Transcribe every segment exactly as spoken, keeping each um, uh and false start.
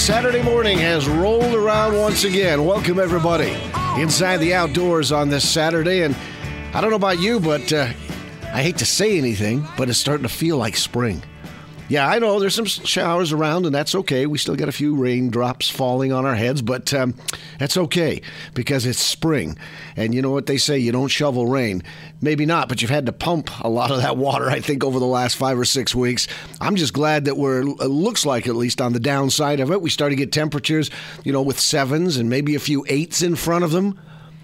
Saturday morning has rolled around once again. Welcome, everybody, inside the outdoors on this Saturday. And I don't know about you, but uh, I hate to say anything, but it's starting to feel like spring. Yeah, I know there's some showers around, and that's okay. We still got a few raindrops falling on our heads, but um, that's okay because it's spring. And you know what they say, you don't shovel rain. Maybe not, but you've had to pump a lot of that water, I think, over the last five or six weeks. I'm just glad that we're, it looks like, at least on the downside of it, we start to get temperatures, you know, with sevens and maybe a few eights in front of them.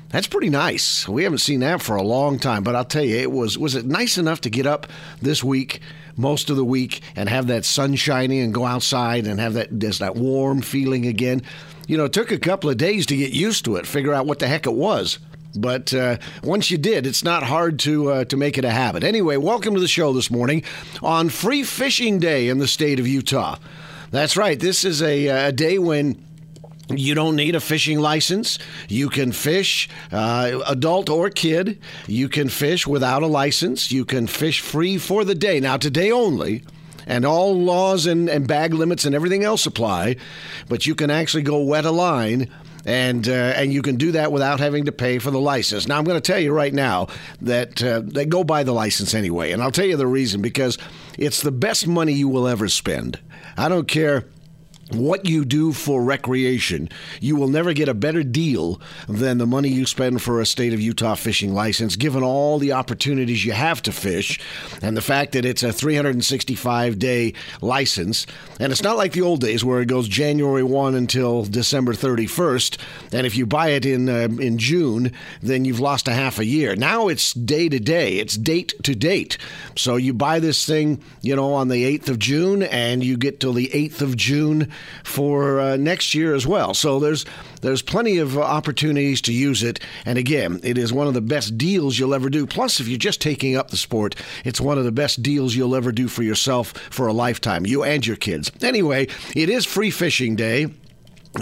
That's pretty nice. We haven't seen that for a long time, but I'll tell you, it was, was it nice enough to get up this week, most of the week, and have that sun shining and go outside and have that just that warm feeling again. You know, it took a couple of days to get used to it, figure out what the heck it was. But uh, once you did, it's not hard to uh, to make it a habit. Anyway, welcome to the show this morning on Free Fishing Day in the state of Utah. That's right. This is a, a day when you don't need a fishing license. You can fish, uh, adult or kid. You can fish without a license. You can fish free for the day. Now, today only, and all laws and, and bag limits and everything else apply, but you can actually go wet a line, and uh, and you can do that without having to pay for the license. Now, I'm going to tell you right now that uh, they go buy the license anyway, and I'll tell you the reason, because it's the best money you will ever spend. I don't care what you do for recreation, you will never get a better deal than the money you spend for a state of Utah fishing license, given all the opportunities you have to fish and the fact that it's a three hundred sixty-five day license. And it's not like the old days where it goes January first until December thirty-first. And if you buy it in uh, in June, then you've lost a half a year. Now it's day to day. It's date to date. So you buy this thing, you know, on the eighth of June, and you get till the eighth of June for uh, next year as well. So there's there's plenty of opportunities to use it. And again, it is one of the best deals you'll ever do. Plus, if you're just taking up the sport, it's one of the best deals you'll ever do for yourself for a lifetime, you and your kids. Anyway, it is Free Fishing Day,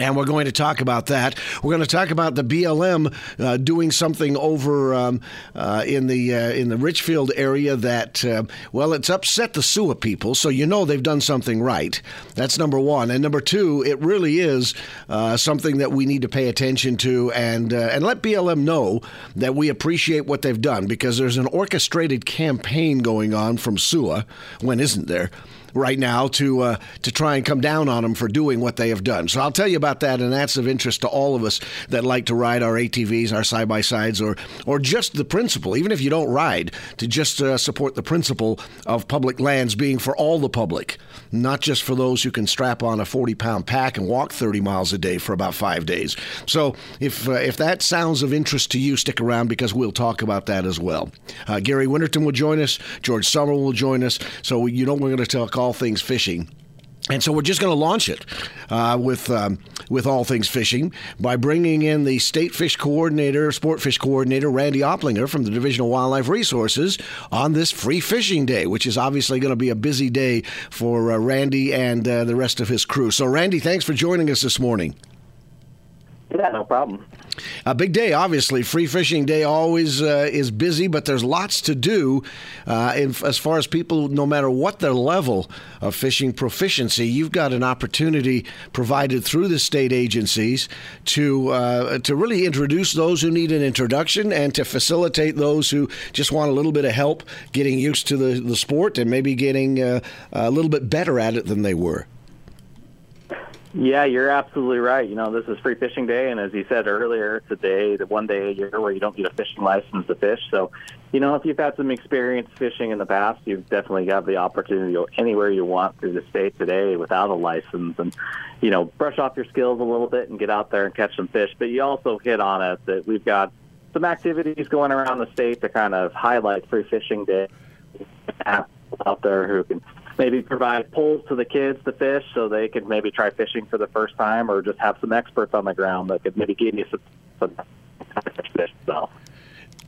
and we're going to talk about that. We're going to talk about the B L M uh, doing something over um, uh, in the uh, in the Richfield area that, uh, well, it's upset the S U A people, so you know they've done something right. That's number one. And number two, it really is uh, something that we need to pay attention to and, uh, and let B L M know that we appreciate what they've done, because there's an orchestrated campaign going on from S U A, when isn't there, right now to uh, to try and come down on them for doing what they have done. So I'll tell you about that, and that's of interest to all of us that like to ride our A T Vs, our side-by-sides, or or just the principle, even if you don't ride, to just uh, support the principle of public lands being for all the public, not just for those who can strap on a forty-pound pack and walk thirty miles a day for about five days. So if, uh, if that sounds of interest to you, stick around, because we'll talk about that as well. Uh, Gary Winterton will join us. George Sommer will join us. So we, you know we're going to talk all all things fishing. And so we're just going to launch it uh, with um, with all things fishing by bringing in the state fish coordinator, sport fish coordinator, Randy Oplinger from the Division of Wildlife Resources on this Free Fishing Day, which is obviously going to be a busy day for uh, Randy and uh, the rest of his crew. So, Randy, thanks for joining us this morning. Yeah, no problem. A big day, obviously. Free Fishing Day always uh, is busy, but there's lots to do uh, in, as far as people, no matter what their level of fishing proficiency, you've got an opportunity provided through the state agencies to uh, to really introduce those who need an introduction and to facilitate those who just want a little bit of help getting used to the, the sport and maybe getting uh, a little bit better at it than they were. Yeah, you're absolutely right. You know, this is Free Fishing Day, and as you said earlier, it's a day, the one day a year where you don't need a fishing license to fish. So, you know, if you've had some experience fishing in the past, you've definitely got the opportunity to go anywhere you want through the state today without a license and, you know, brush off your skills a little bit and get out there and catch some fish. But you also hit on it that we've got some activities going around the state to kind of highlight Free Fishing Day out there who can maybe provide poles to the kids to fish so they could maybe try fishing for the first time, or just have some experts on the ground that could maybe give you some, some fish. So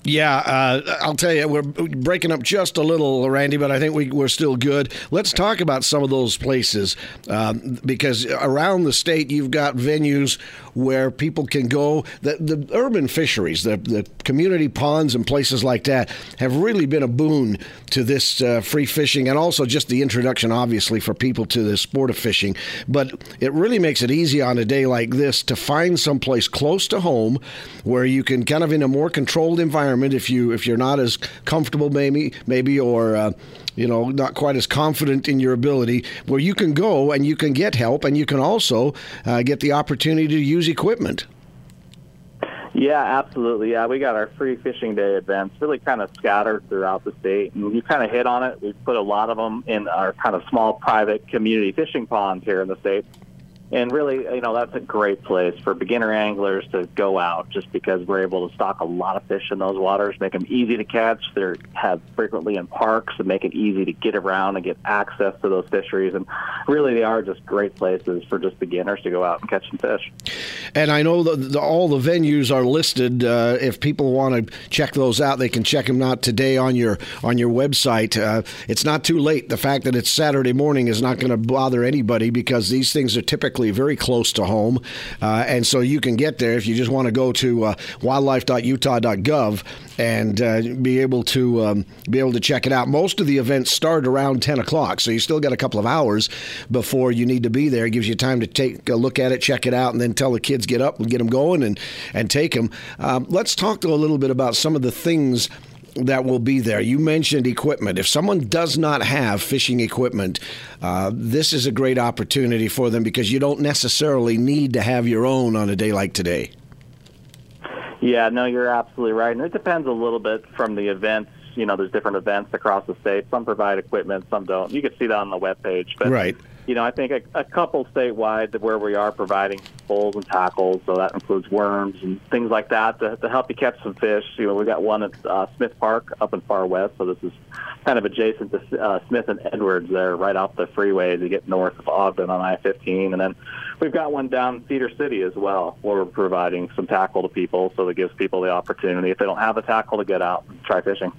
Yeah, uh, I'll tell you, we're breaking up just a little, Randy, but I think we, we're still good. Let's talk about some of those places, um, because around the state you've got venues where people can go. The, the urban fisheries, the, the community ponds and places like that have really been a boon to this uh, free fishing, and also just the introduction, obviously, for people to the sport of fishing. But it really makes it easy on a day like this to find someplace close to home where you can kind of, in a more controlled environment, If you if you're not as comfortable maybe maybe or uh, you know not quite as confident in your ability, where you can go and you can get help, and you can also uh, get the opportunity to use equipment. Yeah, absolutely. Yeah, we got our free fishing day events really kind of scattered throughout the state, and you kind of hit on it. We've put a lot of them in our kind of small private community fishing ponds here in the state. And really, you know, that's a great place for beginner anglers to go out, just because we're able to stock a lot of fish in those waters, make them easy to catch. They're have frequently in parks and make it easy to get around and get access to those fisheries. And really, they are just great places for just beginners to go out and catch some fish. And I know that the, all the venues are listed. Uh, if people want to check those out, they can check them out today on your on your website. Uh, it's not too late. The fact that it's Saturday morning is not going to bother anybody, because these things are typically very close to home, uh, and so you can get there if you just want to go to uh, wildlife dot utah dot gov and uh, be able to um, be able to check it out. Most of the events start around ten o'clock, so you still got a couple of hours before you need to be there. It gives you time to take a look at it, check it out, and then tell the kids get up and get them going and and take them. Um, let's talk a little bit about some of the things that will be there. You mentioned equipment. If someone does not have fishing equipment, uh, this is a great opportunity for them, because you don't necessarily need to have your own on a day like today. Yeah, no, you're absolutely right. And it depends a little bit from the events. You know, there's different events across the state. Some provide equipment, some don't. You can see that on the webpage. But, right. You know, I think a, a couple statewide where we are providing poles and tackles, so that includes worms and things like that to, to help you catch some fish. You know, we got one at uh, Smith Park up in Far West, so this is kind of adjacent to uh, Smith and Edwards there, right off the freeway to get north of Ogden on I fifteen. And then we've got one down in Cedar City as well, where we're providing some tackle to people, so it gives people the opportunity, if they don't have a tackle, to get out and try fishing.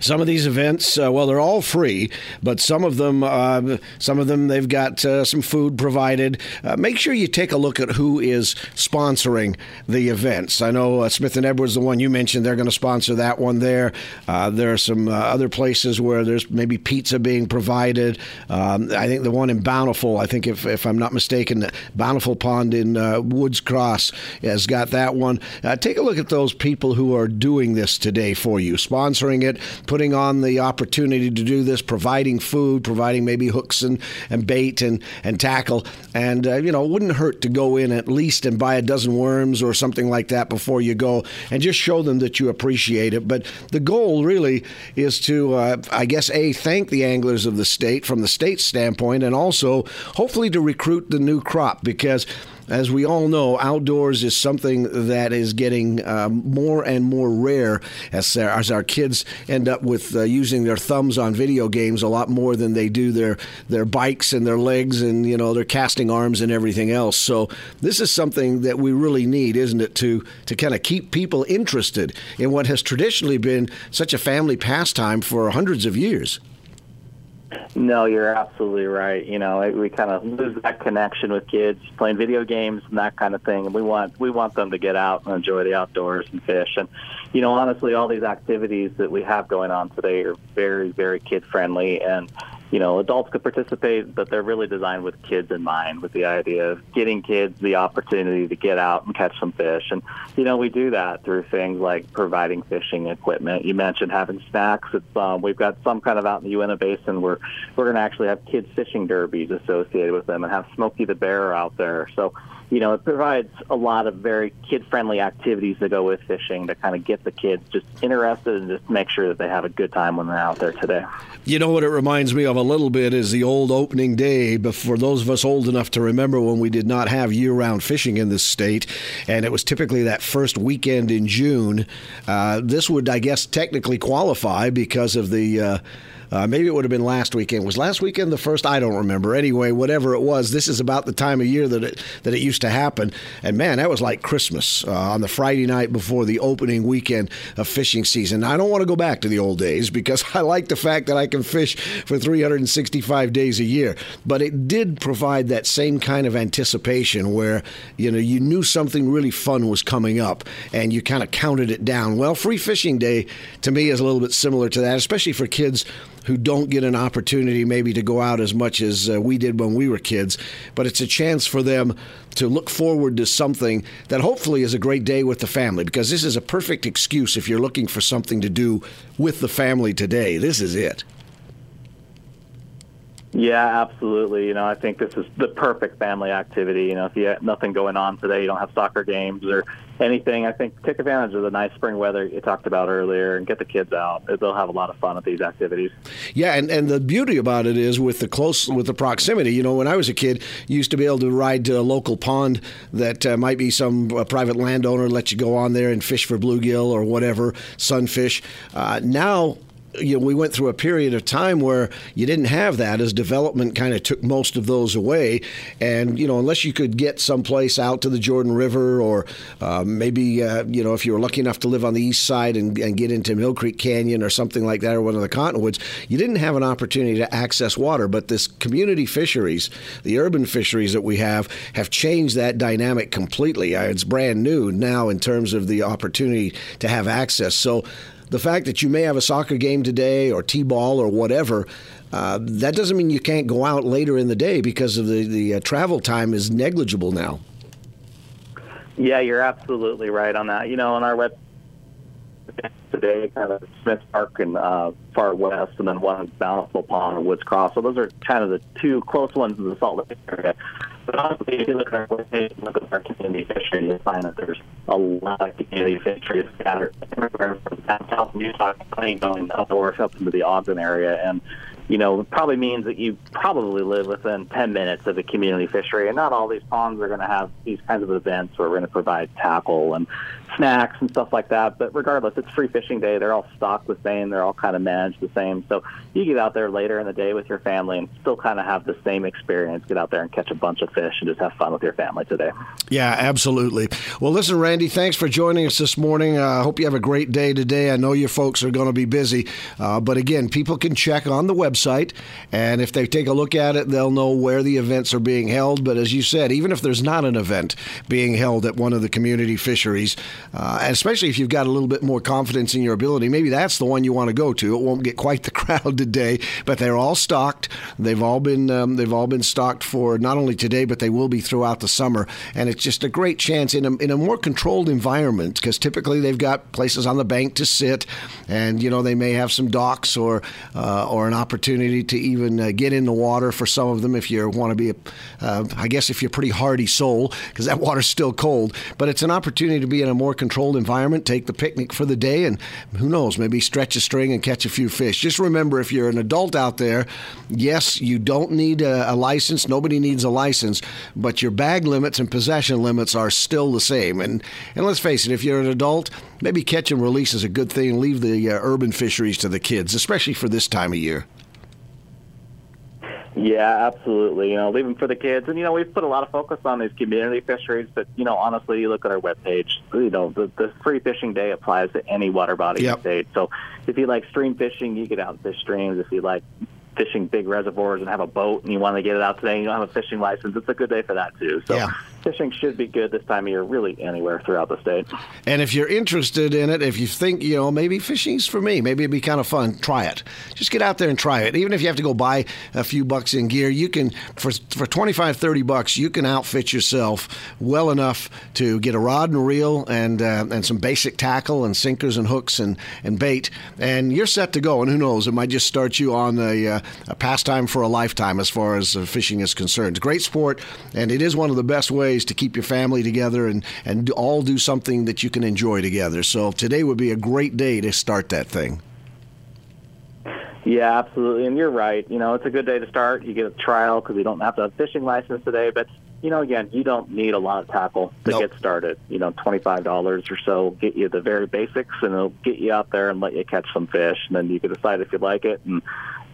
Some of these events, uh, well, they're all free, but some of them, uh, some of them, they've got uh, some food provided. Uh, make sure you take a look at who is sponsoring the events. I know uh, Smith and Edwards, the one you mentioned, they're going to sponsor that one there. Uh, there are some uh, other places where there's maybe pizza being provided. Um, I think the one in Bountiful, I think if, if I'm not mistaken, Bountiful Pond in uh, Woods Cross has got that one. Uh, take a look at those people who are doing this today for you, sponsoring it, putting on the opportunity to do this, providing food, providing maybe hooks and, and bait and, and tackle. And, uh, you know, it wouldn't hurt to go in at least and buy a dozen worms or something like that before you go, and just show them that you appreciate it. But the goal really is to, uh, I guess, A, thank the anglers of the state from the state standpoint, and also hopefully to recruit the new crop, because as we all know, outdoors is something that is getting um, more and more rare as, as our kids end up with uh, using their thumbs on video games a lot more than they do their their bikes and their legs and, you know, their casting arms and everything else. So this is something that we really need, isn't it, to, to kind of keep people interested in what has traditionally been such a family pastime for hundreds of years. No, you're absolutely right. You know, we kind of lose that connection with kids playing video games and that kind of thing. And we want we want them to get out and enjoy the outdoors and fish. And, you know, honestly, all these activities that we have going on today are very, very kid-friendly. And, you know, adults could participate, but they're really designed with kids in mind, with the idea of getting kids the opportunity to get out and catch some fish. And, you know, we do that through things like providing fishing equipment. You mentioned having snacks. It's, um, we've got some kind of out in the Uinta Basin where we're going to actually have kids fishing derbies associated with them, and have Smokey the Bear out there. So, you know, it provides a lot of very kid-friendly activities to go with fishing to kind of get the kids just interested and just make sure that they have a good time when they're out there today. You know what it reminds me of a little bit is the old opening day, but for those of us old enough to remember when we did not have year-round fishing in this state, and it was typically that first weekend in June. Uh, this would, I guess, technically qualify because of the... Uh, Uh, maybe it would have been last weekend. Was last weekend the first? I don't remember. Anyway, whatever it was, this is about the time of year that it that it used to happen. And, man, that was like Christmas uh, on the Friday night before the opening weekend of fishing season. Now, I don't want to go back to the old days because I like the fact that I can fish for three hundred sixty-five days a year. But it did provide that same kind of anticipation where, you know, you knew something really fun was coming up and you kind of counted it down. Well, Free Fishing Day to me is a little bit similar to that, especially for kids who don't get an opportunity maybe to go out as much as uh, we did when we were kids. But it's a chance for them to look forward to something that hopefully is a great day with the family, because this is a perfect excuse if you're looking for something to do with the family today. This is it. Yeah, absolutely. You know, I think this is the perfect family activity. You know, if you have nothing going on today, you don't have soccer games or anything, I think take advantage of the nice spring weather you talked about earlier and get the kids out. They'll have a lot of fun at these activities. Yeah, and, and the beauty about it is with the close, with the proximity. You know, when I was a kid, you used to be able to ride to a local pond that uh, might be some uh, private landowner, let you go on there and fish for bluegill or whatever, sunfish. Uh, now... You know, we went through a period of time where you didn't have that, as development kind of took most of those away. And, you know, unless you could get someplace out to the Jordan River or uh, maybe, uh, you know, if you were lucky enough to live on the east side and, and get into Mill Creek Canyon or something like that, or one of the Cottonwoods, you didn't have an opportunity to access water. But this community fisheries, the urban fisheries that we have, have changed that dynamic completely. It's brand new now in terms of the opportunity to have access. So the fact that you may have a soccer game today or t-ball or whatever, uh, that doesn't mean you can't go out later in the day because of the, the uh, travel time is negligible now. Yeah, you're absolutely right on that. You know, on our web today, kind of Smith Park and uh, far west, and then one Bountiful Pond and Woods Cross. So those are kind of the two close ones in the Salt Lake area. But honestly, if you look at our webpage and look at our community fishery, you'll find that there's a lot of community fisheries scattered everywhere from downtown Utah County going up north up into the Ogden area. And, you know, it probably means that you probably live within ten minutes of a community fishery. And not all these ponds are going to have these kinds of events where we're going to provide tackle and snacks and stuff like that. But regardless, it's Free Fishing Day. They're all stocked the same. They're all kind of managed the same. So you get out there later in the day with your family and still kind of have the same experience. Get out there and catch a bunch of fish and just have fun with your family today. Yeah, absolutely. Well, listen, Randy, thanks for joining us this morning. I uh, hope you have a great day today. I know your folks are going to be busy. Uh, but again, people can check on the website. And if they take a look at it, they'll know where the events are being held. But as you said, even if there's not an event being held at one of the community fisheries, Uh, and especially if you've got a little bit more confidence in your ability, maybe that's the one you want to go to. It won't get quite the crowd today, but they're all stocked. They've all been um, they've all been stocked for not only today, but they will be throughout the summer. And it's just a great chance in a, in a more controlled environment, because typically they've got places on the bank to sit, and you know they may have some docks or uh, or an opportunity to even uh, get in the water for some of them if you want to be, a, uh, I guess if you're a pretty hardy soul, because that water's still cold. But it's an opportunity to be in a more controlled environment, take the picnic for the day, and who knows, maybe stretch a string and catch a few fish. Just remember, if you're an adult out there, yes, you don't need a, a license. Nobody needs a license, but your bag limits and possession limits are still the same. And and let's face it, if you're an adult, maybe catch and release is a good thing. Leave the uh, urban fisheries to the kids, especially for this time of year. Yeah, absolutely. You know, leave them for the kids. And, you know, we've put a lot of focus on these community fisheries, but, you know, honestly, you look at our webpage, you know, the, the Free Fishing Day applies to any water body in the state. So if you like stream fishing, you get out and fish streams. If you like fishing big reservoirs and have a boat and you want to get it out today and you don't have a fishing license, it's a good day for that, too. So yeah. Fishing should be good this time of year, really anywhere throughout the state. And if you're interested in it, if you think, you know, maybe fishing's for me, maybe it'd be kind of fun, try it. Just get out there and try it. Even if you have to go buy a few bucks in gear, you can, for for twenty-five, thirty bucks, you can outfit yourself well enough to get a rod and reel and uh, and some basic tackle and sinkers and hooks and, and bait, and you're set to go. And who knows, it might just start you on a, uh, a pastime for a lifetime as far as uh, fishing is concerned. Great sport, and it is one of the best ways to keep your family together and, and all do something that you can enjoy together. So today would be a great day to start that thing. Yeah, absolutely. And you're right. You know, it's a good day to start. You get a trial because we don't have to have a fishing license today. But, you know, again, you don't need a lot of tackle to nope. get started. You know, twenty-five dollars or so will get you the very basics, and it'll get you out there and let you catch some fish. And then you can decide if you like it. And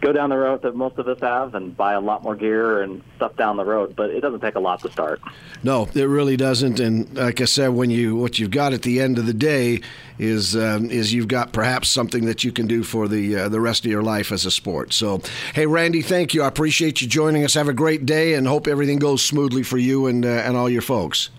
go down the road that most of us have and buy a lot more gear and stuff down the road, but it doesn't take a lot to start. No, it really doesn't. And like I said, when you what you've got at the end of the day is um, is you've got perhaps something that you can do for the uh, the rest of your life as a sport. So, hey, Randy, thank you. I appreciate you joining us. Have a great day, and hope everything goes smoothly for you and uh, and all your folks.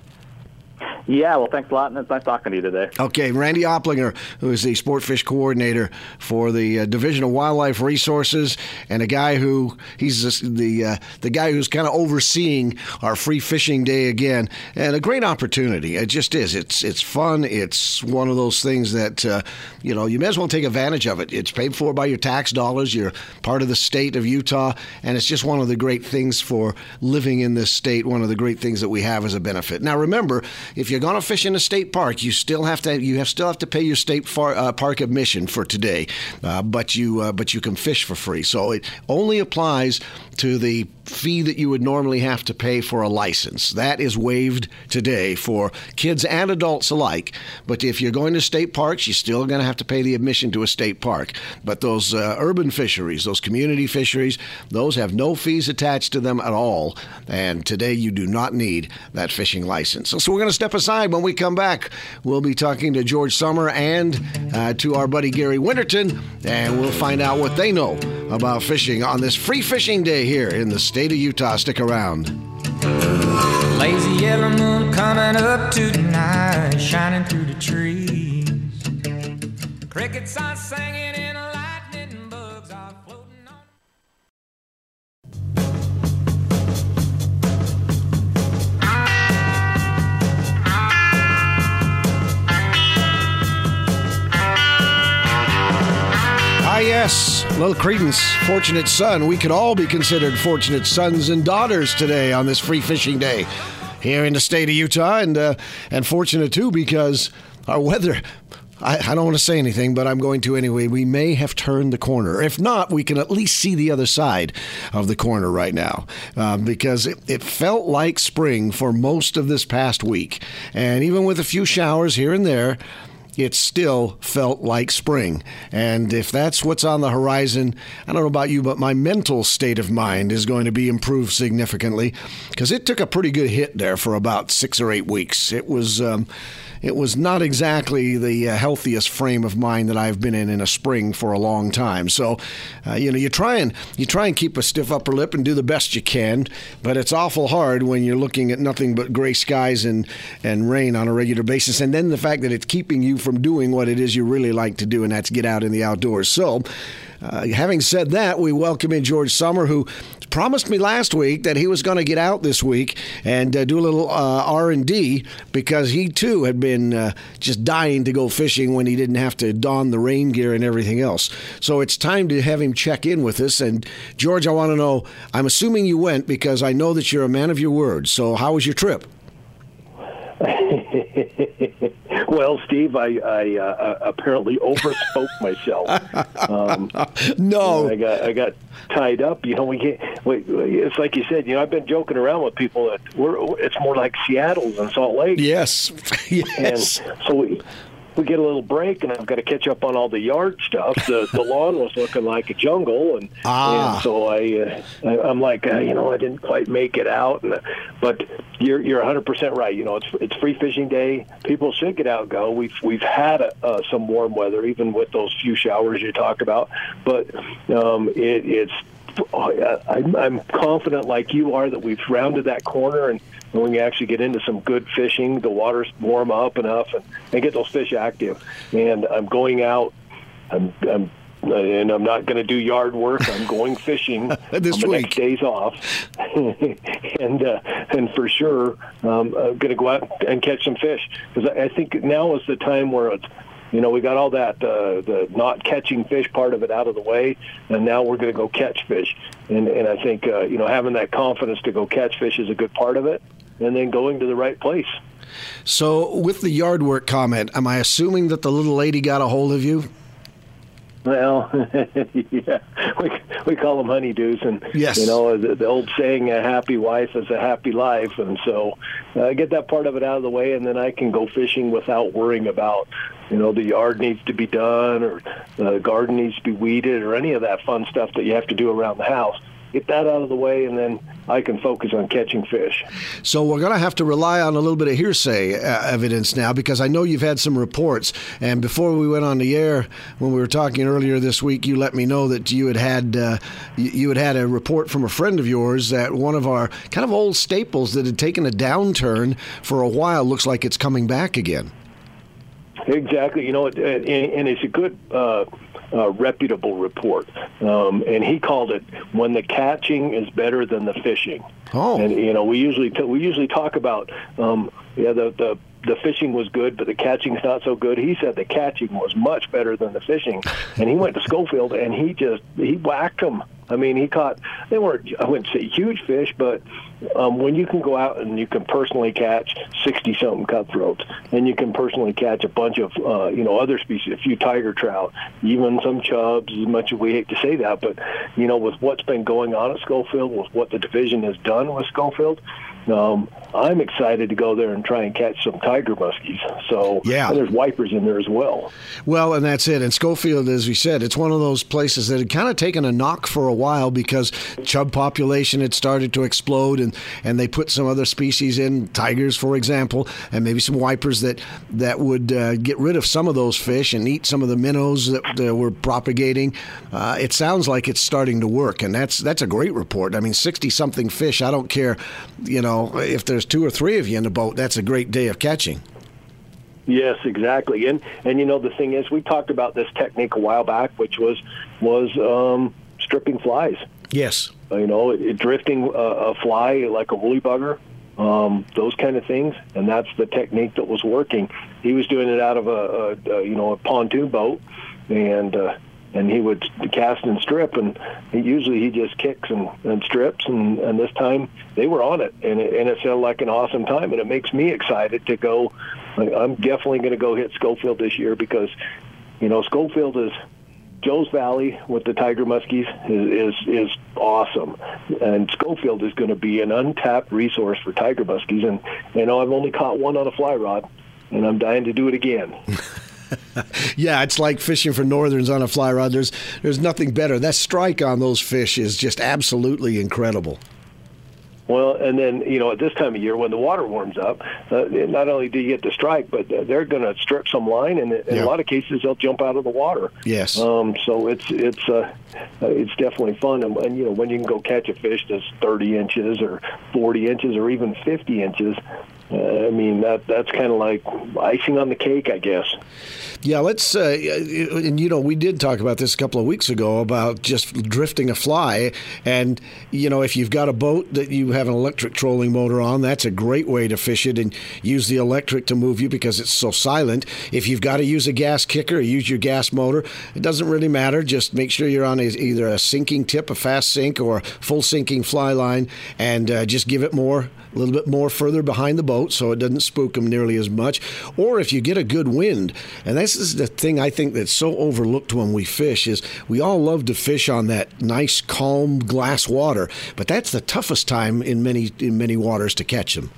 Yeah, well, thanks a lot, and it's nice talking to you today. Okay, Randy Oplinger, who is the Sport Fish Coordinator for the uh, Division of Wildlife Resources, and a guy who, he's this, the uh, the guy who's kind of overseeing our Free Fishing Day again, and a great opportunity. It just is. It's it's fun. It's one of those things that, uh, you know, you may as well take advantage of it. It's paid for by your tax dollars. You're part of the state of Utah, and it's just one of the great things for living in this state, one of the great things that we have as a benefit. Now, remember, if you You're going to fish in a state park, you still have to you have still have to pay your state far, uh, park admission for today, uh, but you uh, but you can fish for free. So it only applies to the fee that you would normally have to pay for a license. That is waived today for kids and adults alike. But if you're going to state parks, you're still going to have to pay the admission to a state park. But those uh, urban fisheries, those community fisheries, those have no fees attached to them at all. And today you do not need that fishing license. So, so we're going to step aside. When we come back, we'll be talking to George Sommer and uh, to our buddy Gary Winterton, and we'll find out what they know about fishing on this Free Fishing Day here in the state of Utah. Stick around. Lazy yellow moon coming up tonight, shining through the trees. Crickets are singing and lightning bugs are floating on. Ah, yes. Little Credence, Fortunate Son. We could all be considered fortunate sons and daughters today on this Free Fishing Day here in the state of Utah, and uh, and fortunate too, because our weather, I, I don't want to say anything, but I'm going to anyway. We may have turned the corner. If not, we can at least see the other side of the corner right now, uh, because it, it felt like spring for most of this past week. And even with a few showers here and there, it still felt like spring. And if that's what's on the horizon, I don't know about you, but my mental state of mind is going to be improved significantly, because it took a pretty good hit there for about six or eight weeks. It was um, it was not exactly the healthiest frame of mind that I've been in in a spring for a long time. So, uh, you know, you try and you try and keep a stiff upper lip and do the best you can, but it's awful hard when you're looking at nothing but gray skies and, and rain on a regular basis. And then the fact that it's keeping you from doing what it is you really like to do, and that's get out in the outdoors. So, uh, having said that, we welcome in George Sommer, who promised me last week that he was going to get out this week and uh, do a little uh, R and D, because he too had been uh, just dying to go fishing when he didn't have to don the rain gear and everything else. So it's time to have him check in with us. And George, I want to know, I'm assuming you went, because I know that you're a man of your word. So how was your trip? Well, Steve, I, I uh, apparently overspoke myself. Um, no, I got I got tied up. You know, we can't. Wait, it's like you said. You know, I've been joking around with people that we're. It's more like Seattle's and Salt Lake. Yes, yes. And so we we get a little break, and I've got to catch up on all the yard stuff. The, the lawn was looking like a jungle, and, ah. and so I, uh, I I'm like, uh, you know, I didn't quite make it out, and, but. You're you're one hundred percent right. You know, it's it's Free Fishing Day. People should get out and go. We've we've had a, uh, some warm weather, even with those few showers you talk about. But um, it, it's I'm, I'm confident, like you are, that we've rounded that corner, and when you actually get into some good fishing, the waters warm up enough and, and get those fish active. And I'm going out. I'm. I'm And I'm not going to do yard work. I'm going fishing this on my next days off, and uh, and for sure um, I'm going to go out and catch some fish, because I think now is the time where it's, you know, we got all that uh, the not catching fish part of it out of the way, and now we're going to go catch fish. And and I think uh, you know, having that confidence to go catch fish is a good part of it, and then going to the right place. So with the yard work comment, am I assuming that the little lady got a hold of you? Well, yeah, we we call them honeydews, and yes. you know the, the old saying, "A happy wife is a happy life," and so uh, get that part of it out of the way, and then I can go fishing without worrying about, you know, the yard needs to be done or the garden needs to be weeded or any of that fun stuff that you have to do around the house. Get that out of the way, and then I can focus on catching fish. So we're going to have to rely on a little bit of hearsay uh, evidence now, because I know you've had some reports. And before we went on the air, when we were talking earlier this week, you let me know that you had had uh, you had had a report from a friend of yours that one of our kind of old staples that had taken a downturn for a while looks like it's coming back again. Exactly. You know, and it's a good... Uh, Uh, reputable report, um, and he called it when the catching is better than the fishing. Oh, and you know we usually t- we usually talk about um, yeah the the. the fishing was good, but the catching's not so good. He said the catching was much better than the fishing, and he went to Scofield and he just he whacked them. I mean, he caught they weren't I wouldn't say huge fish, but um, when you can go out and you can personally catch sixty something cutthroats, and you can personally catch a bunch of uh, you know other species, a few tiger trout, even some chubs. As much as we hate to say that, but you know with what's been going on at Scofield, with what the division has done with Scofield. Um, I'm excited to go there and try and catch some tiger muskies. So yeah. And there's wipers in there as well. Well, and that's it. And Scofield, as we said, it's one of those places that had kind of taken a knock for a while because chub population had started to explode, and, and they put some other species in, tigers, for example, and maybe some wipers that, that would uh, get rid of some of those fish and eat some of the minnows that uh, were propagating. Uh, it sounds like it's starting to work, and that's, that's a great report. I mean, sixty-something fish, I don't care, you know, if there's two or three of you in the boat, that's a great day of catching. Yes, exactly. And, and you know, the thing is, we talked about this technique a while back, which was was um, stripping flies. Yes. You know, it, drifting a, a fly like a woolly bugger, um, those kind of things. And that's the technique that was working. He was doing it out of a, a, a you know, a pontoon boat, and uh, and he would cast and strip, and he, usually he just kicks and, and strips, and, and this time they were on it, and it, and it felt like an awesome time, and it makes me excited to go. I'm definitely going to go hit Scofield this year because, you know, Scofield is Joe's Valley with the tiger muskies is is, is awesome, and Scofield is going to be an untapped resource for tiger muskies, and you know I've only caught one on a fly rod, and I'm dying to do it again. Yeah, it's like fishing for northerns on a fly rod. There's there's nothing better. That strike on those fish is just absolutely incredible. Well, and then, you know, at this time of year when the water warms up, uh, not only do you get the strike, but they're going to strip some line, and in yeah. a lot of cases they'll jump out of the water. Yes. Um, so it's it's uh, it's definitely fun. And, and, you know, when you can go catch a fish that's thirty inches or forty inches or even fifty inches, Uh, I mean, that that's kind of like icing on the cake, I guess. Yeah, let's, uh, and you know, we did talk about this a couple of weeks ago about just drifting a fly. And, you know, if you've got a boat that you have an electric trolling motor on, that's a great way to fish it and use the electric to move you because it's so silent. If you've got to use a gas kicker or use your gas motor, it doesn't really matter. Just make sure you're on a, either a sinking tip, a fast sink, or a full sinking fly line, and uh, just give it more, a little bit more further behind the boat, so it doesn't spook them nearly as much. Or if you get a good wind, and this is the thing I think that's so overlooked when we fish, is we all love to fish on that nice, calm, glass water, but that's the toughest time in many in many waters to catch them.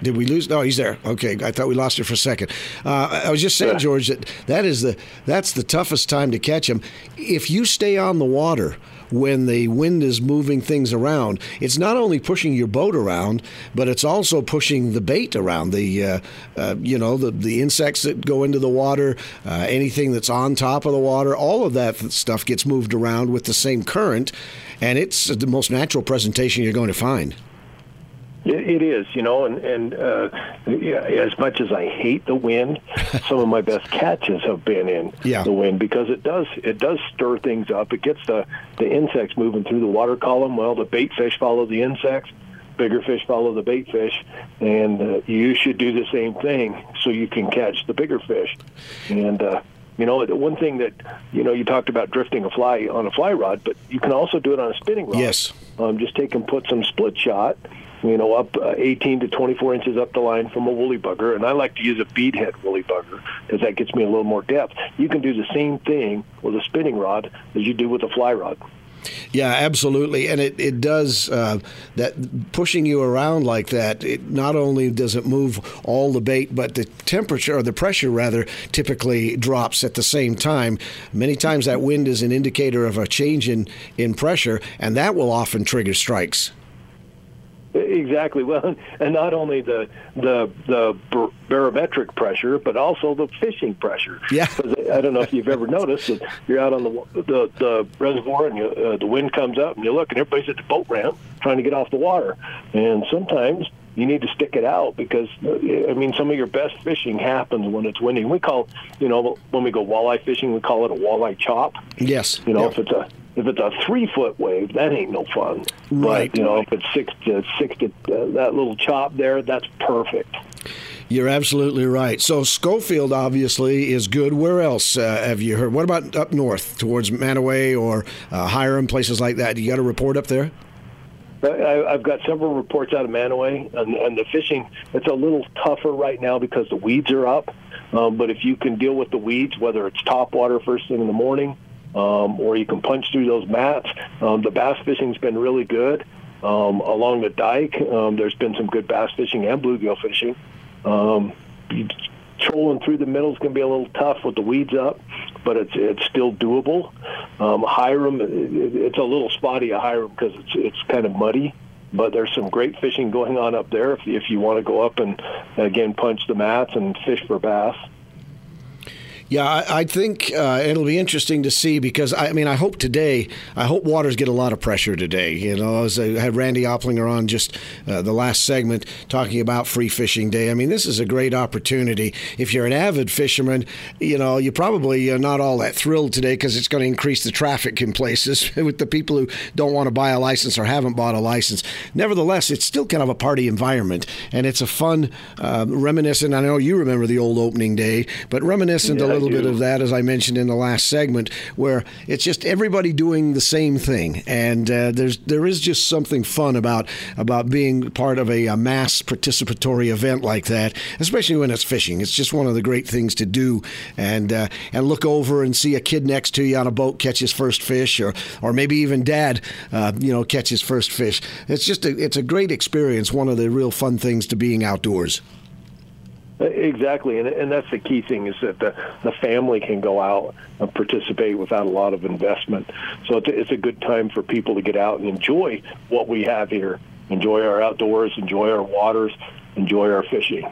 Did we lose? No, he's there. Okay, I thought we lost you for a second. Uh, I was just saying, George, that, that is the that's the toughest time to catch them. If you stay on the water when the wind is moving things around, it's not only pushing your boat around, but it's also pushing the bait around, the uh, uh, you know, the, the insects that go into the water, uh, anything that's on top of the water, all of that stuff gets moved around with the same current, and it's the most natural presentation you're going to find. It is, you know, and, and uh, yeah, as much as I hate the wind, some of my best catches have been in yeah. the wind because it does it does stir things up. It gets the, the insects moving through the water column. Well, the bait fish follow the insects. Bigger fish follow the bait fish, and uh, you should do the same thing so you can catch the bigger fish. And, uh, you know, the one thing that, you know, you talked about drifting a fly on a fly rod, but you can also do it on a spinning rod. Yes. Um, just take and put some split shot you know, up uh, eighteen to twenty-four inches up the line from a woolly bugger, and I like to use a beadhead woolly bugger because that gets me a little more depth. You can do the same thing with a spinning rod as you do with a fly rod. Yeah, absolutely. And it, it does, uh, that pushing you around like that, it not only does it move all the bait, but the temperature, or the pressure rather, typically drops at the same time. Many times that wind is an indicator of a change in, in pressure, and that will often trigger strikes. Exactly. Well, and not only the the the bar- barometric pressure, but also the fishing pressure. Yeah. I don't know if you've ever noticed that you're out on the the, the reservoir and you, uh, the wind comes up and you look and everybody's at the boat ramp trying to get off the water. And sometimes you need to stick it out because, I mean, some of your best fishing happens when it's windy. We call, you know, when we go walleye fishing, we call it a walleye chop. Yes. You know, yeah. if it's a If it's a three-foot wave, that ain't no fun. Right. But, you know, if it's six to six to uh, that little chop there, that's perfect. You're absolutely right. So Scofield obviously is good. Where else uh, have you heard? What about up north towards Manaway or uh, Hyrum, places like that? You got a report up there? I, I've got several reports out of Manaway, and, and the fishing, it's a little tougher right now because the weeds are up. Um, but if you can deal with the weeds, whether it's topwater first thing in the morning, Um, or you can punch through those mats. Um, the bass fishing's been really good um, along the dike. Um, there's been some good bass fishing and bluegill fishing. Um, trolling through the middle is going to be a little tough with the weeds up, but it's it's still doable. Um, Hyrum, it's a little spotty at Hyrum because it's it's kind of muddy, but there's some great fishing going on up there if if you want to go up and again punch the mats and fish for bass. Yeah, I think uh, it'll be interesting to see because, I mean, I hope today, I hope waters get a lot of pressure today. You know, as I had Randy Oplinger on just uh, the last segment talking about Free Fishing Day. I mean, this is a great opportunity. If you're an avid fisherman, you know, you're probably uh, not all that thrilled today because it's going to increase the traffic in places with the people who don't want to buy a license or haven't bought a license. Nevertheless, it's still kind of a party environment, and it's a fun, uh, reminiscent. I know you remember the old opening day, but reminiscent yeah. a little A little bit of that, as I mentioned in the last segment, where it's just everybody doing the same thing, and uh, there's there is just something fun about about being part of a, a mass participatory event like that, especially when it's fishing. It's just one of the great things to do, and uh, and look over and see a kid next to you on a boat catch his first fish, or or maybe even dad, uh, you know, catch his first fish. It's just a, it's a great experience. One of the real fun things to being outdoors. Exactly, and and that's the key thing is that the, the family can go out and participate without a lot of investment. So it's a, it's a good time for people to get out and enjoy what we have here, enjoy our outdoors, enjoy our waters, enjoy our fishing.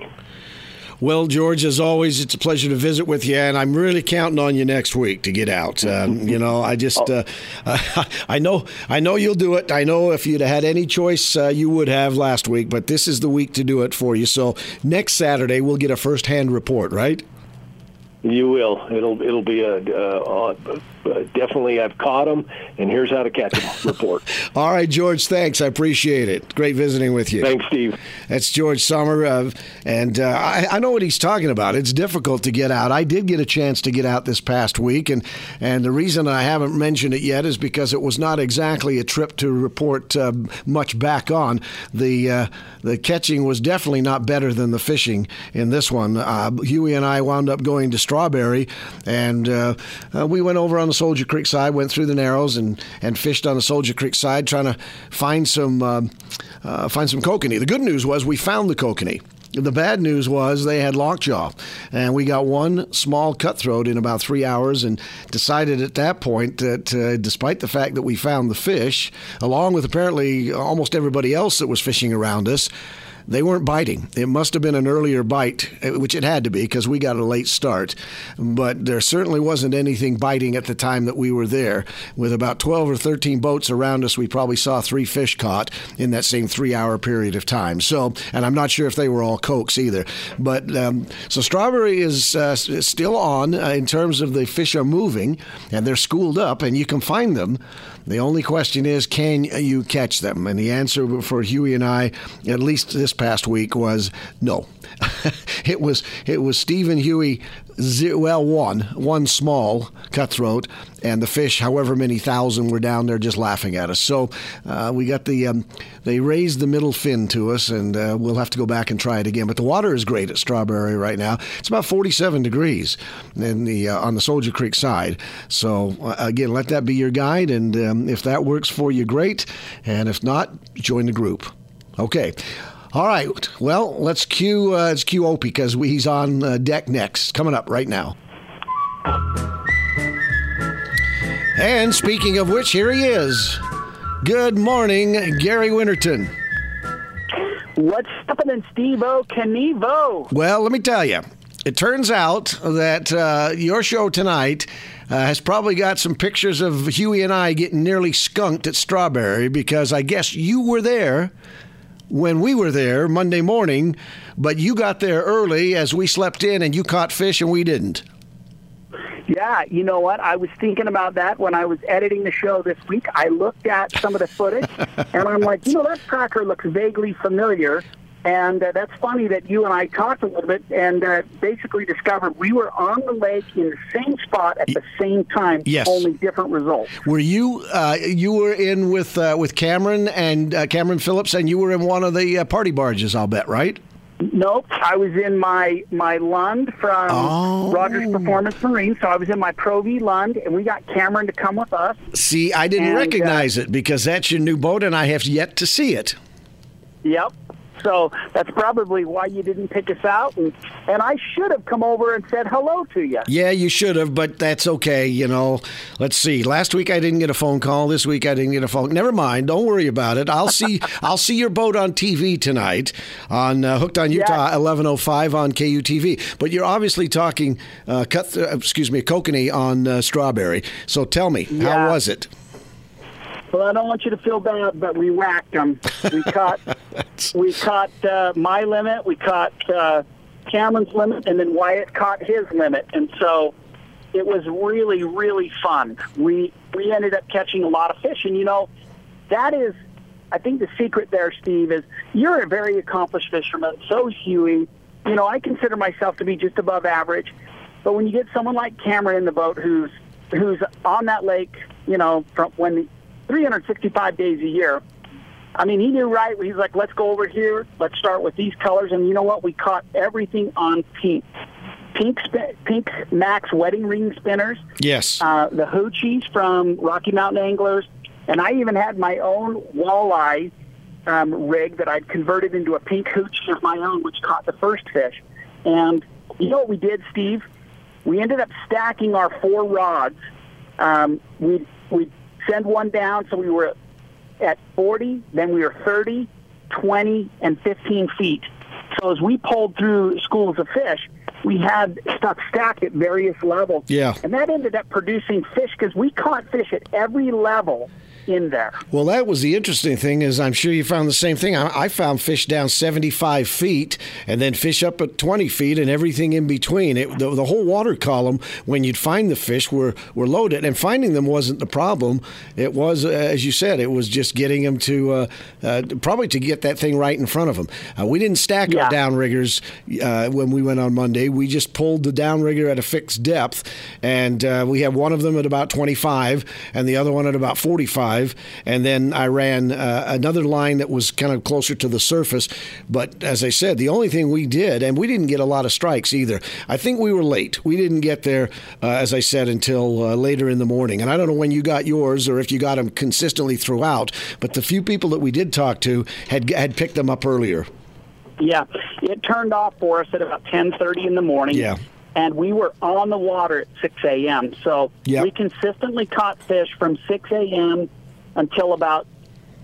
Well, George, as always, it's a pleasure to visit with you, and I'm really counting on you next week to get out. Um, you know, I just, uh, uh, I know, I know you'll do it. I know if you'd had any choice, uh, you would have last week, but this is the week to do it for you. So next Saturday, we'll get a first-hand report, right? You will. It'll it'll be a uh, uh, definitely. I've caught them, and here's how to catch them. Report. All right, George. Thanks. I appreciate it. Great visiting with you. Thanks, Steve. That's George Sommer, uh, and uh, I, I know what he's talking about. It's difficult to get out. I did get a chance to get out this past week, and and the reason I haven't mentioned it yet is because it was not exactly a trip to report uh, much back on. The uh, the catching was definitely not better than the fishing in this one. Uh, Huey and I wound up going to Strawberry, and uh, uh, we went over on the Soldier Creek side, went through the narrows, and, and fished on the Soldier Creek side, trying to find some uh, uh, find some kokanee. The good news was we found the kokanee. The bad news was they had lockjaw, and we got one small cutthroat in about three hours and decided at that point that uh, despite the fact that we found the fish, along with apparently almost everybody else that was fishing around us, they weren't biting. It must have been an earlier bite, which it had to be because we got a late start. But there certainly wasn't anything biting at the time that we were there. With about twelve or thirteen boats around us, we probably saw three fish caught in that same three-hour period of time. So, and I'm not sure if they were all cokes either. But um, so Strawberry is uh, still on uh, in terms of the fish are moving, and they're schooled up, and you can find them. The only question is, can you catch them? And the answer for Huey and I, at least this past week, was no. it was it was Steve and Huey zero, well, one, one small cutthroat, and the fish, however many thousand, were down there just laughing at us. So uh, we got the, um, they raised the middle fin to us, and uh, we'll have to go back and try it again. But the water is great at Strawberry right now. It's about forty-seven degrees in the uh, on the Soldier Creek side. So uh, again, let that be your guide, and um, if that works for you, great. And if not, join the group. Okay. All right. Well, let's cue, uh, let's cue Opie because he's on uh, deck next, coming up right now. And speaking of which, here he is. Good morning, Gary Winterton. What's happening, Steve-O Knievo? Well, let me tell you. It turns out that uh, your show tonight uh, has probably got some pictures of Huey and I getting nearly skunked at Strawberry because I guess you were there when we were there Monday morning, but you got there early as we slept in and you caught fish and we didn't. Yeah, you know what? I was thinking about that when I was editing the show this week. I looked at some of the footage, and I'm like, you know, that cracker looks vaguely familiar. And uh, that's funny that you and I talked a little bit and uh, basically discovered we were on the lake in the same spot at the same time, yes. Only different results. Were you uh, you were in with uh, with Cameron and uh, Cameron Phillips, and you were in one of the uh, party barges, I'll bet, right? Nope, I was in my, my Lund from oh. Rogers Performance Marine, so I was in my Pro V Lund, and we got Cameron to come with us. See, I didn't and, recognize uh, it because that's your new boat, and I have yet to see it. Yep. So that's probably why you didn't pick us out, and, and I should have come over and said hello to you. Yeah, you should have, but that's okay, you know. Let's see. Last week I didn't get a phone call. This week I didn't get a phone. Never mind. Don't worry about it. I'll see. I'll see your boat on T V tonight on uh, Hooked on Utah, yes. eleven oh five on K U T V. But you're obviously talking uh, cut. Th- excuse me, kokanee on uh, Strawberry. So tell me, yeah. How was it? Well, I don't want you to feel bad, but we whacked them. We caught, we caught uh, my limit, we caught uh, Cameron's limit, and then Wyatt caught his limit. And so it was really, really fun. We we ended up catching a lot of fish. And, you know, that is, I think the secret there, Steve, is you're a very accomplished fisherman. So is Huey. You know, I consider myself to be just above average. But when you get someone like Cameron in the boat who's, who's on that lake, you know, from when the three hundred sixty-five days a year. I mean, he knew right. He's like, let's go over here. Let's start with these colors. And you know what? We caught everything on pink. Pink, spin, pink Max wedding ring spinners. Yes. Uh, the hoochies from Rocky Mountain Anglers. And I even had my own walleye um, rig that I'd converted into a pink hoochie of my own, which caught the first fish. And you know what we did, Steve? We ended up stacking our four rods. Um, we we send one down, so we were at forty, then we were thirty, twenty, and fifteen feet. So as we pulled through schools of fish, we had stuff stacked at various levels. Yeah. And that ended up producing fish because we caught fish at every level in there. Well, that was the interesting thing is I'm sure you found the same thing. I, I found fish down seventy-five feet and then fish up at twenty feet and everything in between. It, the, the whole water column, when you'd find the fish, were, were loaded. And finding them wasn't the problem. It was, as you said, it was just getting them to uh, uh, probably to get that thing right in front of them. Uh, we didn't stack yeah. our downriggers uh, when we went on Monday. We just pulled the downrigger at a fixed depth. And uh, we had one of them at about twenty-five and the other one at about forty-five. And then I ran uh, another line that was kind of closer to the surface. But as I said, the only thing we did, and we didn't get a lot of strikes either. I think we were late. We didn't get there, uh, as I said, until uh, later in the morning. And I don't know when you got yours or if you got them consistently throughout. But the few people that we did talk to had had picked them up earlier. Yeah. It turned off for us at about ten thirty in the morning. Yeah. And we were on the water at six a.m. So yep. we consistently caught fish from six a.m. until about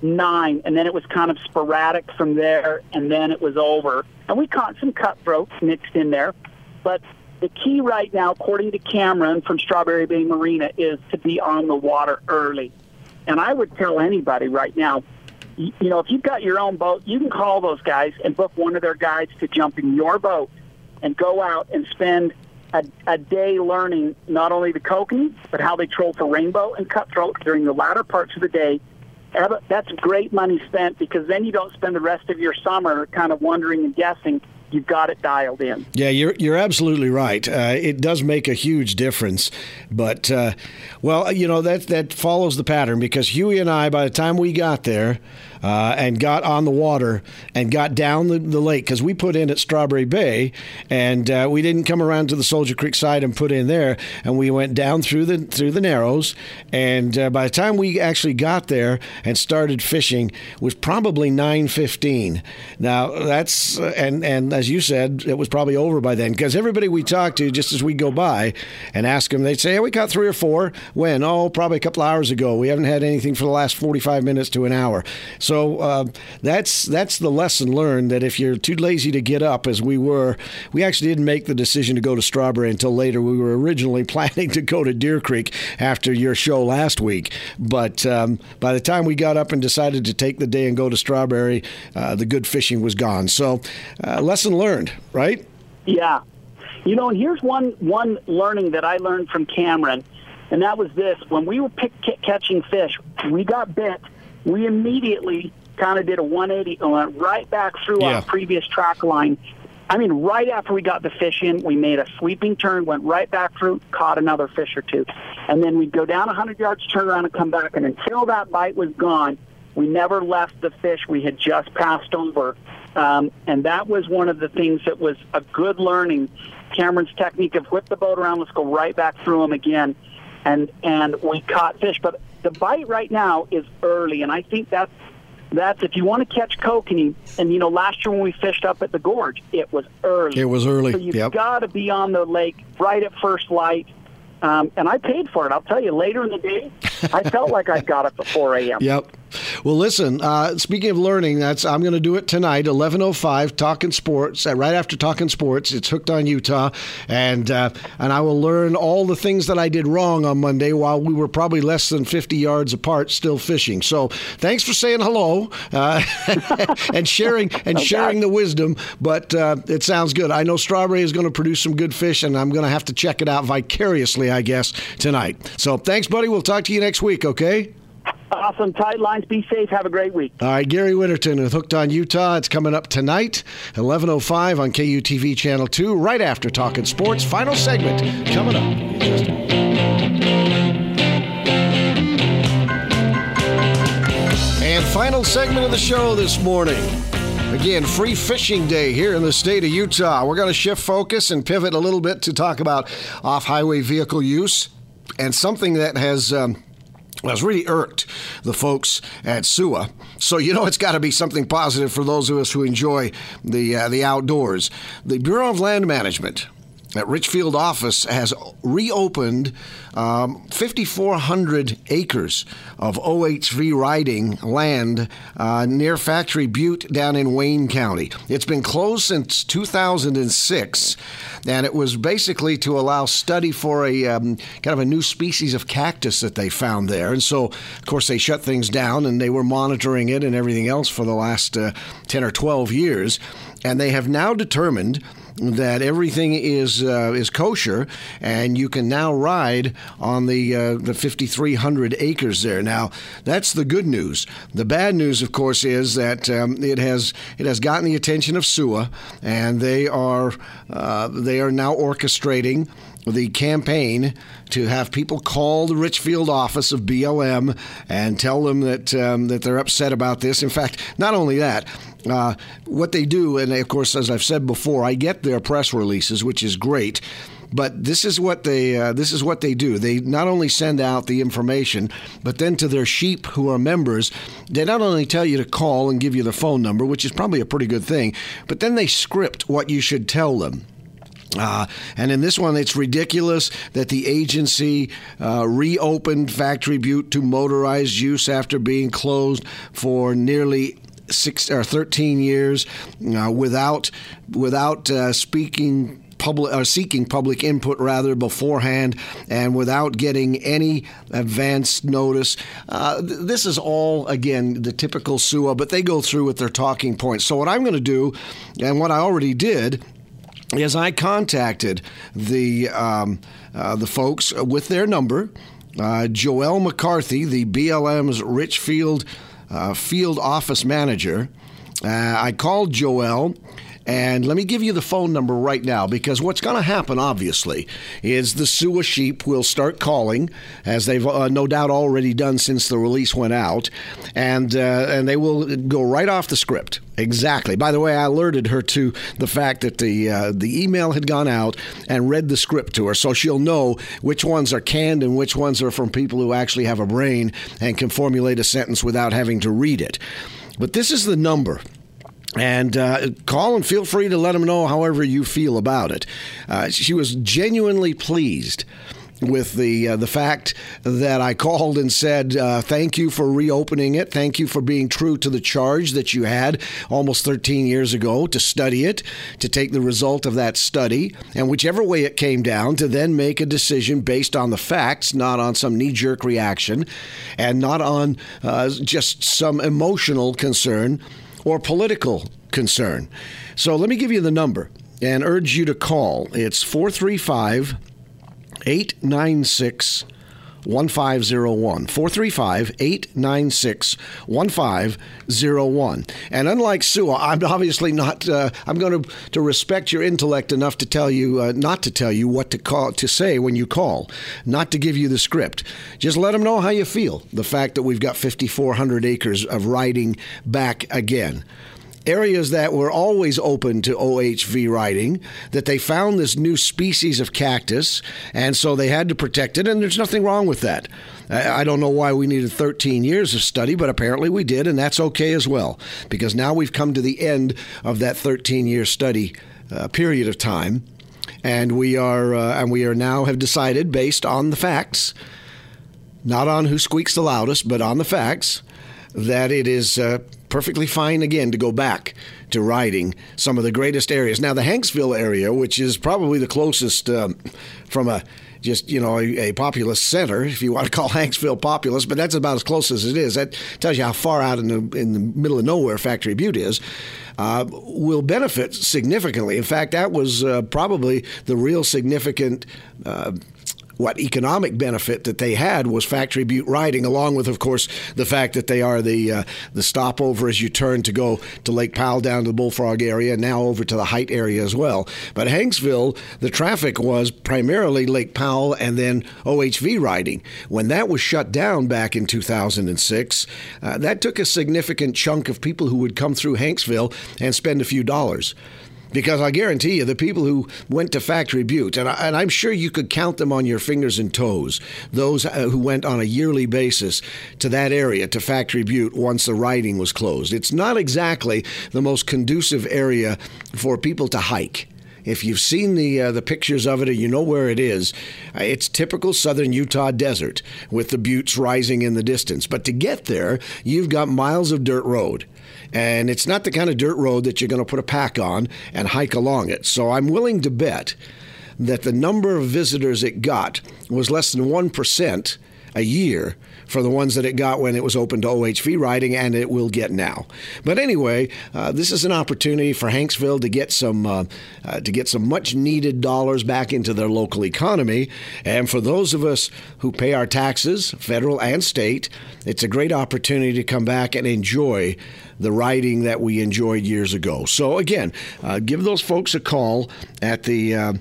nine, and then it was kind of sporadic from there, and then it was over. And we caught some cutthroats mixed in there. But the key right now, according to Cameron from Strawberry Bay Marina, is to be on the water early. And I would tell anybody right now, you know, if you've got your own boat, you can call those guys and book one of their guides to jump in your boat and go out and spend A, a day learning not only the kokanee, but how they troll for rainbow and cutthroat during the latter parts of the day. That's great money spent because then you don't spend the rest of your summer kind of wondering and guessing you've got it dialed in. Yeah, you're you're absolutely right. Uh, it does make a huge difference. But, uh, well, you know, that, that follows the pattern, because Huey and I, by the time we got there uh, and got on the water and got down the, the lake, because we put in at Strawberry Bay, and uh, we didn't come around to the Soldier Creek side and put in there, and we went down through the, through the Narrows, and uh, by the time we actually got there and started fishing, it was probably nine fifteen. Now, that's, uh, and, and as you said, it was probably over by then, because everybody we talked to, just as we go by and ask them, they'd say, hey, we caught three or four. When? Oh, probably a couple hours ago. We haven't had anything for the last forty-five minutes to an hour. So uh, that's that's the lesson learned, that if you're too lazy to get up, as we were, we actually didn't make the decision to go to Strawberry until later. We were originally planning to go to Deer Creek after your show last week. But um, by the time we got up and decided to take the day and go to Strawberry, uh, the good fishing was gone. So uh, lesson learned, right? Yeah. You know, here's one one learning that I learned from Cameron, and that was this. When we were pick, c- catching fish, we got bit. We immediately kind of did a one eighty and went right back through yeah. our previous track line. I mean, right after we got the fish in, we made a sweeping turn, went right back through, caught another fish or two. And then we'd go down one hundred yards, turn around, and come back. And until that bite was gone, we never left the fish we had just passed over. Um, and that was one of the things that was a good learning. Cameron's technique of whip the boat around, let's go right back through them again, and and we caught fish. But the bite right now is early, and I think that's, that's if you want to catch coke, and you, and, you know, last year when we fished up at the gorge, it was early. It was early, so you've yep. got to be on the lake right at first light. Um, and I paid for it. I'll tell you, later in the day, I felt like I got up at four a.m. Yep. Well, listen, uh, speaking of learning, that's I'm going to do it tonight, eleven oh five, Talking Sports. Uh, right after Talking Sports, it's Hooked on Utah. And uh, and I will learn all the things that I did wrong on Monday while we were probably less than fifty yards apart still fishing. So thanks for saying hello uh, and sharing and okay. sharing the wisdom. But uh, it sounds good. I know Strawberry is going to produce some good fish, and I'm going to have to check it out vicariously, I guess, tonight. So thanks, buddy. We'll talk to you next week, okay? Awesome. Tight lines. Be safe. Have a great week. All right. Gary Winterton with Hooked on Utah. It's coming up tonight, eleven oh five on K U T V Channel two, right after Talking Sports. Final segment coming up. Just and final segment of the show this morning. Again, free fishing day here in the state of Utah. We're going to shift focus and pivot a little bit to talk about off-highway vehicle use and something that has... Um, I was really irked, the folks at S U A. So, you know, it's got to be something positive for those of us who enjoy the uh, the outdoors. The Bureau of Land Management at Richfield office has reopened um, five thousand four hundred acres of O H V riding land uh, near Factory Butte down in Wayne County. It's been closed since two thousand six, and it was basically to allow study for a um, kind of a new species of cactus that they found there. And so, of course, they shut things down, and they were monitoring it and everything else for the last uh, ten or twelve years, and they have now determined that everything is uh, is kosher, and you can now ride on the uh, the five thousand three hundred acres there. Now, that's the good news. The bad news, of course, is that um, it has it has gotten the attention of S U A, and they are uh, they are now orchestrating the campaign to have people call the Richfield office of B L M and tell them that um, that they're upset about this. In fact, not only that, uh, what they do, and they, of course, as I've said before, I get their press releases, which is great. But this is what they uh, this is what they do. They not only send out the information, but then to their sheep who are members, they not only tell you to call and give you the phone number, which is probably a pretty good thing, but then they script what you should tell them. Uh, and in this one, it's ridiculous that the agency uh, reopened Factory Butte to motorized use after being closed for nearly six or thirteen years uh, without without uh, speaking public or seeking public input rather beforehand, and without getting any advance notice. Uh, th- this is all, again, the typical S U A, but they go through with their talking points. So what I'm going to do, and what I already did, is I contacted the um, uh, the folks with their number. Uh, Joel McCarthy, the B L M's Richfield uh, field office manager. Uh, I called Joel, And let me give you the phone number right now, because what's going to happen, obviously, is the S U A sheep will start calling, as they've uh, no doubt already done since the release went out, and, uh, and they will go right off the script. Exactly. By the way, I alerted her to the fact that the uh, the email had gone out and read the script to her, so she'll know which ones are canned and which ones are from people who actually have a brain and can formulate a sentence without having to read it. But this is the number. And uh, call and feel free to let them know however you feel about it. Uh, she was genuinely pleased with the uh, the fact that I called and said, uh, thank you for reopening it. Thank you for being true to the charge that you had almost thirteen years ago to study it, to take the result of that study, and whichever way it came down, to then make a decision based on the facts, not on some knee-jerk reaction, and not on uh, just some emotional concern or political concern. So let me give you the number and urge you to call. It's four three five, eight nine six, one five zero one. four three five, eight nine six, one five zero one. And unlike S U A, I'm obviously not, uh, I'm going to, to respect your intellect enough to tell you, uh, not to tell you what to call, to say when you call, not to give you the script. Just let them know how you feel. The fact that we've got fifty-four hundred acres of riding back again. Areas that were always open to O H V riding, that they found this new species of cactus, and so they had to protect it, and there's nothing wrong with that. I don't know why we needed thirteen years of study, but apparently we did, and that's okay as well, because now we've come to the end of that thirteen-year study uh, period of time, and we are uh, and we are now have decided, based on the facts, not on who squeaks the loudest, but on the facts, that it is uh, perfectly fine again to go back to riding some of the greatest areas. Now, the Hanksville area, which is probably the closest um, from a just, you know, a, a populous center, if you want to call Hanksville populous, but that's about as close as it is. That tells you how far out in the, in the middle of nowhere Factory Butte is, uh, will benefit significantly. In fact, that was uh, probably the real significant uh What economic benefit that they had was Factory Butte riding, along with, of course, the fact that they are the uh, the stopover as you turn to go to Lake Powell, down to the Bullfrog area, and now over to the Height area as well. But Hanksville, the traffic was primarily Lake Powell and then O H V riding. When that was shut down back in two thousand six, uh, that took a significant chunk of people who would come through Hanksville and spend a few dollars. Because I guarantee you, the people who went to Factory Butte, and, I, and I'm sure you could count them on your fingers and toes, those who went on a yearly basis to that area, to Factory Butte, once the riding was closed. It's not exactly the most conducive area for people to hike. If you've seen the uh, the pictures of it, or you know where it is, it's typical southern Utah desert with the buttes rising in the distance. But to get there, you've got miles of dirt road. And it's not the kind of dirt road that you're going to put a pack on and hike along it. So I'm willing to bet that the number of visitors it got was less than one percent a year for the ones that it got when it was open to O H V riding, and it will get now. But anyway, uh, this is an opportunity for Hanksville to get some uh, uh, to get some much-needed dollars back into their local economy. And for those of us who pay our taxes, federal and state, it's a great opportunity to come back and enjoy the riding that we enjoyed years ago. So again, uh, give those folks a call at the uh,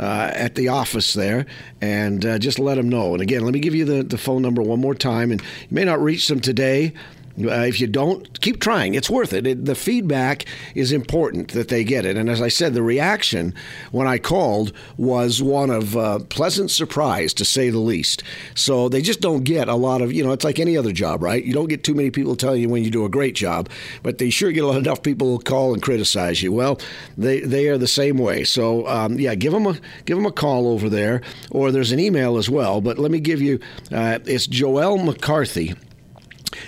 Uh, at the office there, and uh, just let them know. And again, let me give you the, the phone number one more time. And you may not reach them today. Uh, if you don't, keep trying. It's worth it. it. The feedback is important that they get it. And as I said, the reaction when I called was one of uh, pleasant surprise, to say the least. So they just don't get a lot of, you know, it's like any other job, right? You don't get too many people telling you when you do a great job, but they sure get enough people who call and criticize you. Well, they, they are the same way. So, um, yeah, give them, a, give them a call over there, or there's an email as well. But let me give you, uh, it's Joel McCarthy.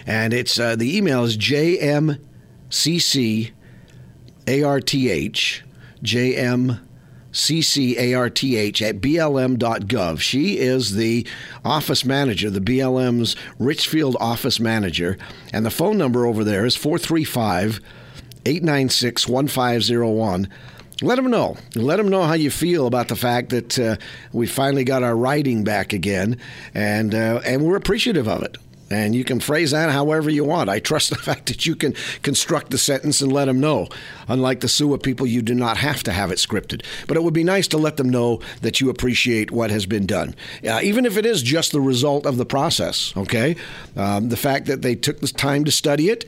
And it's uh, the email is jmccarth, jmccarth at b l m dot gov. She is the office manager, the B L M's Richfield office manager. And the phone number over there is four three five, eight nine six, one five zero one. Let them know. Let them know how you feel about the fact that uh, we finally got our riding back again. And, uh, and we're appreciative of it. And you can phrase that however you want. I trust the fact that you can construct the sentence and let them know. Unlike the S U A people, you do not have to have it scripted. But it would be nice to let them know that you appreciate what has been done, uh, even if it is just the result of the process, okay? Um, the fact that they took the time to study it.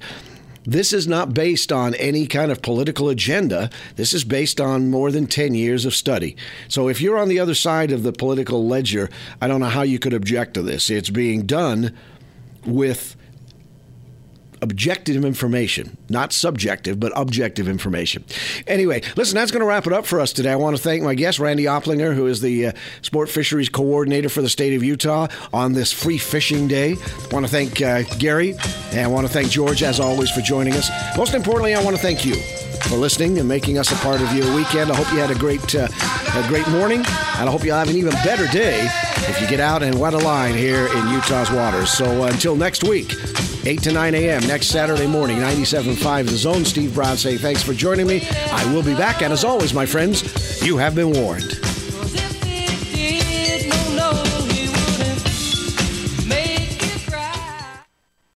This is not based on any kind of political agenda. This is based on more than ten years of study. So if you're on the other side of the political ledger, I don't know how you could object to this. It's being done with objective information, not subjective, but objective information. Anyway, listen, that's going to wrap it up for us today. I want to thank my guest, Randy Oplinger, who is the uh, Sport Fisheries Coordinator for the state of Utah on this Free Fishing Day. I want to thank uh, Gary, and I want to thank George, as always, for joining us. Most importantly, I want to thank you for listening and making us a part of your weekend. I hope you had a great, uh, a great morning, and I hope you'll have an even better day if you get out and wet a line here in Utah's waters. So uh, until next week, eight to nine a.m. next Saturday morning, ninety-seven point five The Zone. Steve Brown saying thanks for joining me. I will be back, and as always, my friends, you have been warned.